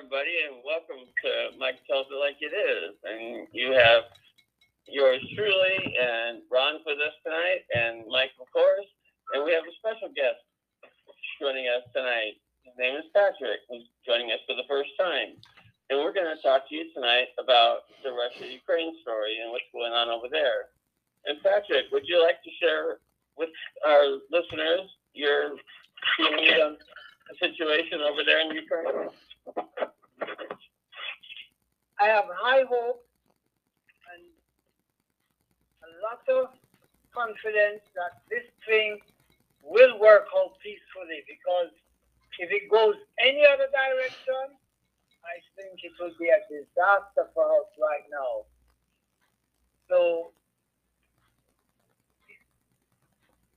everybody, and welcome to Mike Tells It Like It Is. And you have yours truly, and Ron's with us tonight, and Mike, of course. And we have a special guest joining us tonight. His name is Patrick. He's joining us for the first time. And we're going to talk to you tonight about the Russia-Ukraine story and what's going on over there. And Patrick, would you like to share with our listeners your feelings on the situation over there in Ukraine? I have high hope and a lot of confidence that this thing will work out peacefully, because if it goes any other direction, I think it will be a disaster for us right now. So,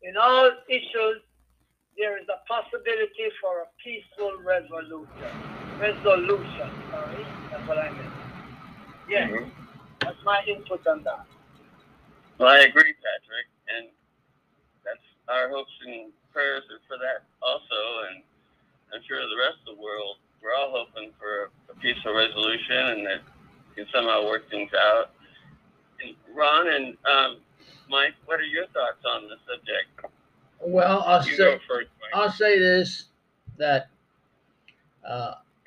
in all issues, there is a possibility for a peaceful resolution, sorry, that's what I meant. Yes, that's my input on that. Well, I agree, Patrick, and that's our hopes and prayers are for that also, and I'm sure the rest of the world, we're all hoping for a peaceful resolution and that we can somehow work things out. And Ron and Mike, what are your thoughts on the subject? Well, I'll say this, that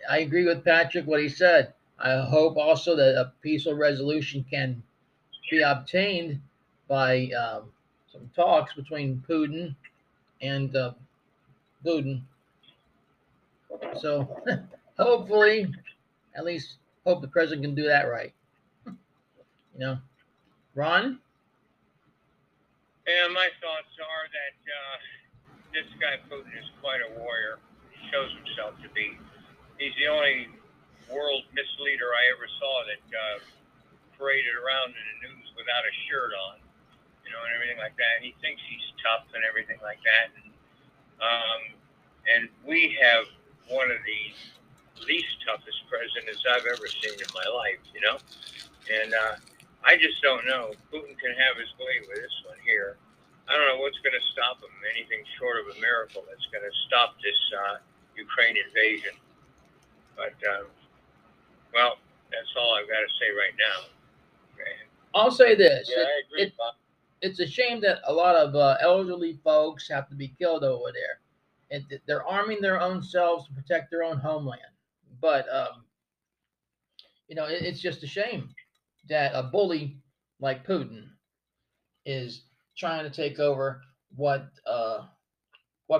I agree with Patrick, what he said. I hope also that a peaceful resolution can be obtained by some talks between Putin and Putin. So hopefully, at least hope the president can do that right. You know, Ron? Yeah, my thoughts are that this guy Putin is quite a warrior. He shows himself to be. He's the only world misleader I ever saw that paraded around in the news without a shirt on, you know, and everything like that. And he thinks he's tough and everything like that. And we have one of the least toughest presidents I've ever seen in my life, you know? And I just don't know. Putin can have his way with this one here. I don't know what's going to stop him, anything short of a miracle that's going to stop this Ukraine invasion. But, well, that's all I've got to say right now. Man. I'll say this. Yeah, I agree, it's a shame that a lot of elderly folks have to be killed over there. And they're arming their own selves to protect their own homeland. But, you know, it's just a shame that a bully like Putin is trying to take over what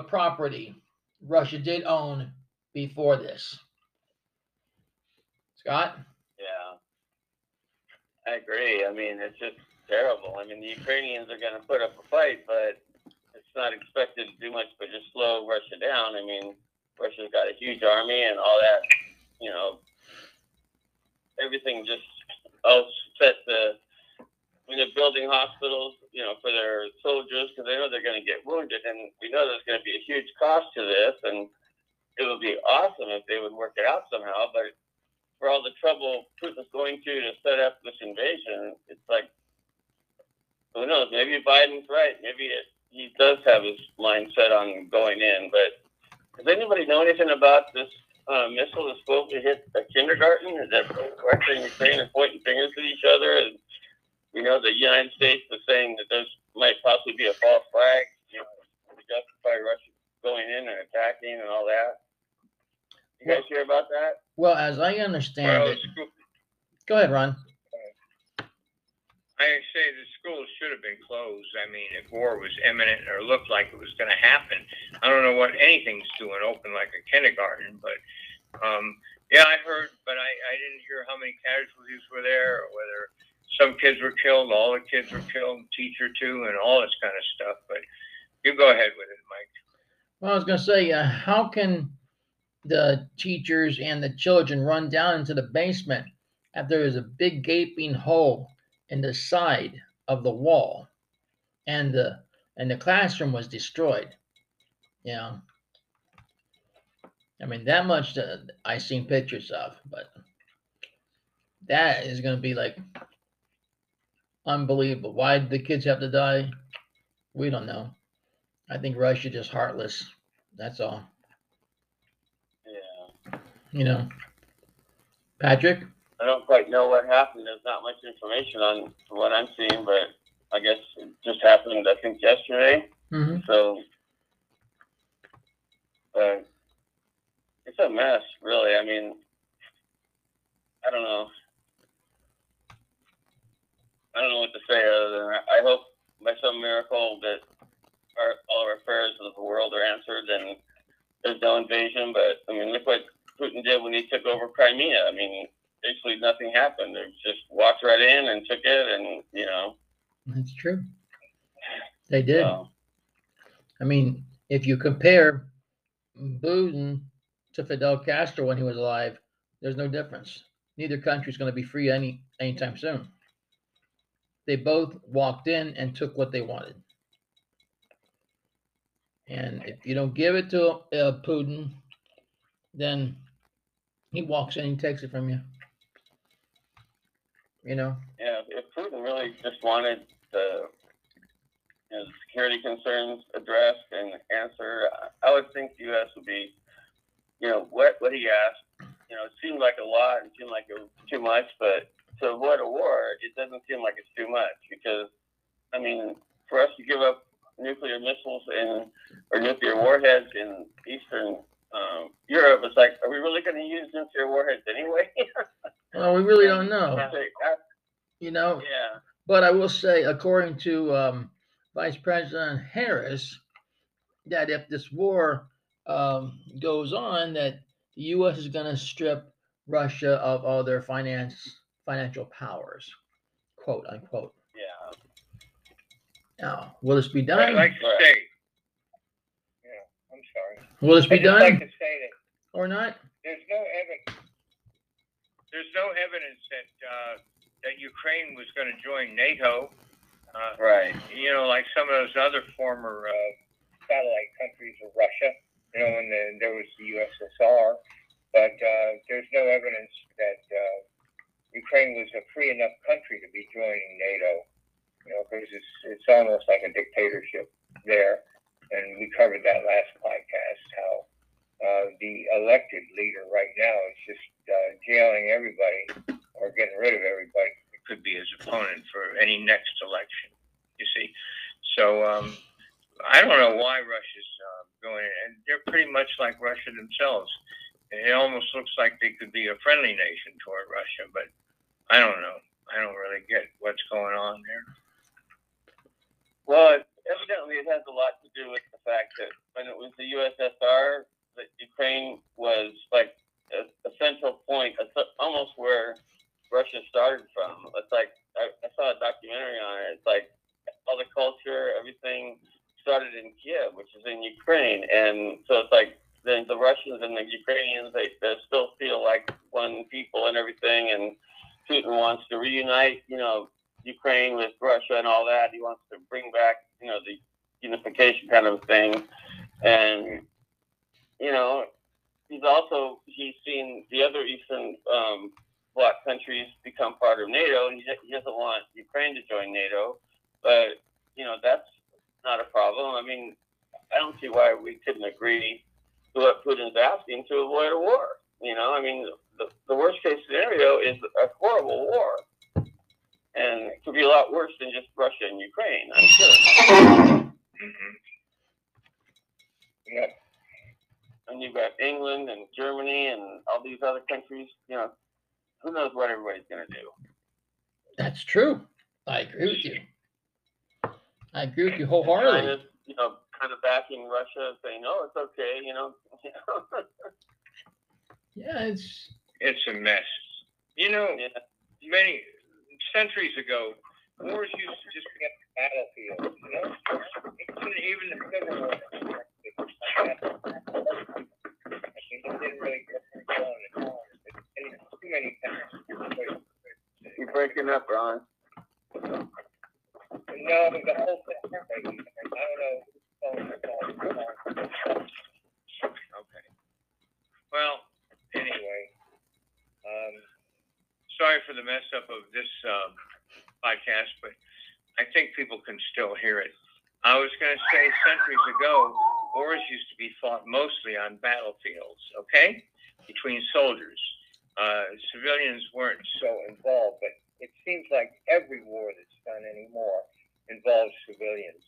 property Russia did own before this. Scott? Yeah, I agree. I mean, it's just terrible. I mean, the Ukrainians are going to put up a fight, but it's not expected to do much but just slow Russia down. I mean, Russia's got a huge army and all that, you know, everything just all set when they're building hospitals, you know, for their soldiers, because they know they're going to get wounded, and we know there's going to be a huge cost to this, and it would be awesome if they would work it out somehow, but for all the trouble Putin's going to set up this invasion, it's like, who knows, maybe Biden's right, maybe he does have his mind set on going in. But does anybody know anything about this missile that's supposed to hit a kindergarten? Is that Russia and Ukraine are pointing fingers at each other? And we know the United States was saying that there might possibly be a false flag, you know, to justify Russia going in and attacking and all that. You guys hear about that? Well, as I understand it. Go ahead, Ron. I say the schools should have been closed. I mean, if war was imminent or looked like it was going to happen, I don't know what anything's doing open like a kindergarten. But, yeah, I heard, but I didn't hear how many casualties were there or whether some kids were killed, all the kids were killed, teacher too, and all this kind of stuff. But you go ahead with it, Mike. Well, I was going to say, how can the teachers and the children run down into the basement after there was a big gaping hole in the side of the wall, and the classroom was destroyed? You know, I mean, that much that I seen pictures of, but that is going to be like unbelievable. Why did the kids have to die? We don't know. I think Russia just heartless. That's all. Yeah. You know, Patrick? I don't quite know what happened. There's not much information on what I'm seeing, but I guess it just happened, I think, yesterday. Mm-hmm. So it's a mess, really. I mean, I don't know. I don't know what to say other than I hope by some miracle that all of our prayers of the world are answered and there's no invasion. But, I mean, look what Putin did when he took over Crimea. I mean, basically nothing happened. They just walked right in and took it and, you know. That's true. They did. So, I mean, if you compare Putin to Fidel Castro when he was alive, there's no difference. Neither country is going to be free anytime soon. They both walked in and took what they wanted. And if you don't give it to Putin, then he walks in and takes it from you. You know? Yeah, if Putin really just wanted the, you know, the security concerns addressed and answered, I would think the U.S. would be, you know, what he asked. You know, it seemed like a lot. It seemed like it was too much, but to avoid a war, it doesn't seem like it's too much because, I mean, for us to give up nuclear missiles and or nuclear warheads in Eastern Europe, it's like, are we really going to use nuclear warheads anyway? Well, we really don't know. You know? Yeah. But I will say, according to Vice President Harris, that if this war goes on, that the U.S. is going to strip Russia of all their financial powers, quote unquote. Yeah. Now, will this be done? I'd like to say, yeah, I'm sorry. Will this be done? I'd like to say that or not? There's no evidence that that Ukraine was going to join NATO. Right. You know, like some of those other former satellite countries of Russia. You know, when there was the USSR, but there's no evidence that Ukraine was a free enough country to be joining NATO, you know, because it's almost like a dictatorship there. And we covered that last podcast, how the elected leader right now is just jailing everybody or getting rid of everybody that could be his opponent for any next election, you see. So I don't know why Russia's going in. And they're pretty much like Russia themselves. It almost looks like they could be a friendly nation toward Russia, but I don't know. I don't really get what's going on there. Well, evidently it has a lot to do with the fact that when it was the USSR, that Ukraine was like a central point, almost where Russia started from. It's like, I saw a documentary on it. It's like all the culture, everything started in Kiev, which is in Ukraine. And so it's like, then the Russians and the Ukrainians, they still feel like one people and everything. And Putin wants to reunite, you know, Ukraine with Russia and all that. He wants to bring back, you know, the unification kind of thing. And, you know, he's seen the other Eastern Bloc countries become part of NATO. And he doesn't want Ukraine to join NATO. But, you know, that's not a problem. I mean, I don't see why we couldn't agree to what Putin's asking to avoid a war. You know, I mean, the worst case scenario is a horrible war. And it could be a lot worse than just Russia and Ukraine, I'm sure. Mm-hmm. Yeah. And you've got England and Germany and all these other countries. You know, who knows what everybody's going to do. That's true. I agree with you. I agree with you wholeheartedly. China's, you know, kind of backing Russia, saying, "Oh, it's okay," you know. Yeah, it's a mess. You know, yeah. Many centuries ago, wars used to just be a battlefield. You know, even the Civil War. I think it didn't really get going at all. It's too many times. You're breaking up, Ron. No, the whole thing. I don't know. Okay. Well, anyway, sorry for the mess up of this podcast, but I think people can still hear it. I was going to say centuries ago, wars used to be fought mostly on battlefields, okay, between soldiers. Civilians weren't so involved, but it seems like every war that's done anymore involves civilians.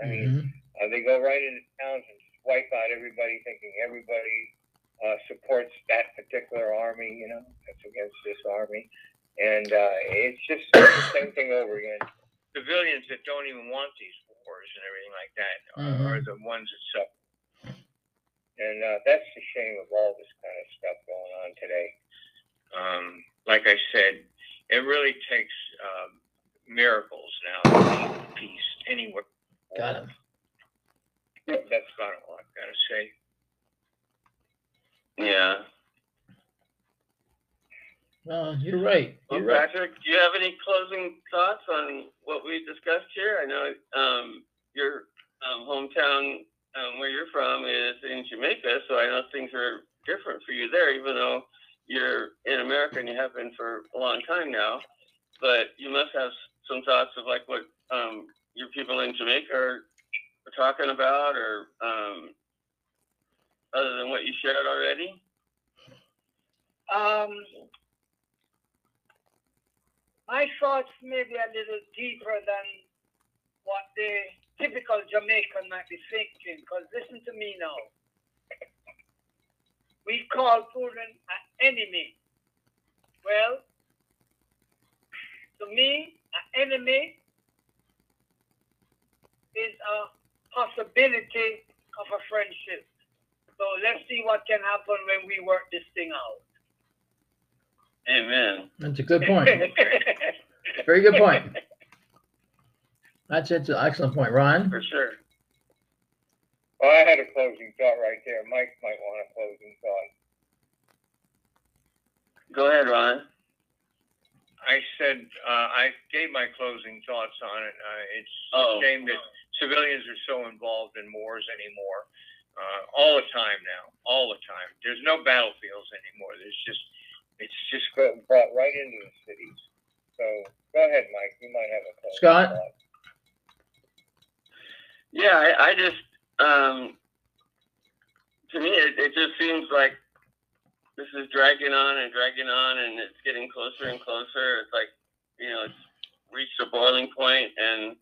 I mean, they go right into towns and just wipe out everybody, thinking everybody supports that particular army, you know, that's against this army. And it's just the same thing over again. Civilians that don't even want these wars and everything like that are the ones that suffer. And that's the shame of all this kind of stuff going on today. Like I said, it really takes miracles now to keep peace anywhere. Got him. That's about all I've got to say. Yeah. No, you're right. You're well, Patrick, right. Do you have any closing thoughts on what we discussed here? I know your hometown, where you're from, is in Jamaica, so I know things are different for you there, even though you're in America and you have been for a long time now. But you must have some thoughts of like what your people in Jamaica are talking about, or other than what you shared already. My thoughts may be a little deeper than what the typical Jamaican might be thinking, because listen to me now. We call Putin an enemy. Well, to me, an enemy is a possibility of a friendship. So let's see what can happen when we work this thing out. Amen. That's a good point. Very good point. That's an excellent point. Ron? For sure. Well, I had a closing thought right there. Mike might want a closing thought. Go ahead, Ron. I said I gave my closing thoughts on it. It's a shame that civilians are so involved in wars anymore. All the time now. All the time. There's no battlefields anymore. There's just it's brought right into the cities. So go ahead, Mike. You might have a closing thought. Yeah, I just to me, it just seems like this is dragging on, and it's getting closer and closer. It's like, you know, it's reached a boiling point, and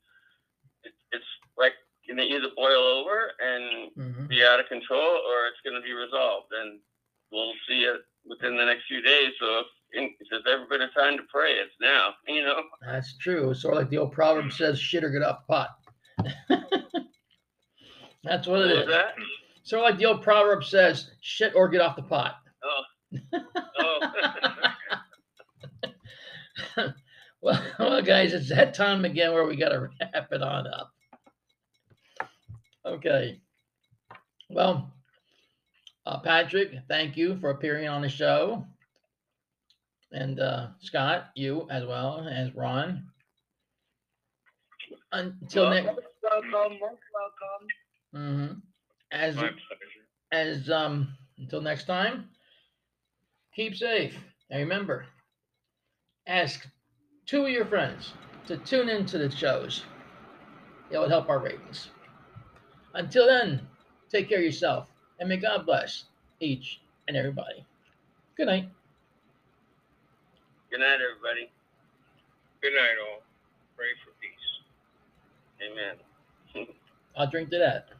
it's like you can either boil over and be out of control, or it's going to be resolved. And we'll see it within the next few days. So if there's ever been a time to pray, it's now. You know, that's true. It's sort of like the old proverb says, "Shit or get off the pot." That's what it is. That? Sort of like the old proverb says, "Shit or get off the pot." Well, guys, it's that time again where we got to wrap it on up. Okay. Well, Patrick, thank you for appearing on the show. And Scott, you as well as Ron. Until next. Welcome. As until next time, keep safe, and remember, ask 2 of your friends to tune into the shows. It will help our ratings. Until then, take care of yourself, and may God bless each and everybody. Good night. Good night, everybody. Good night, all. Pray for peace. Amen. I'll drink to that.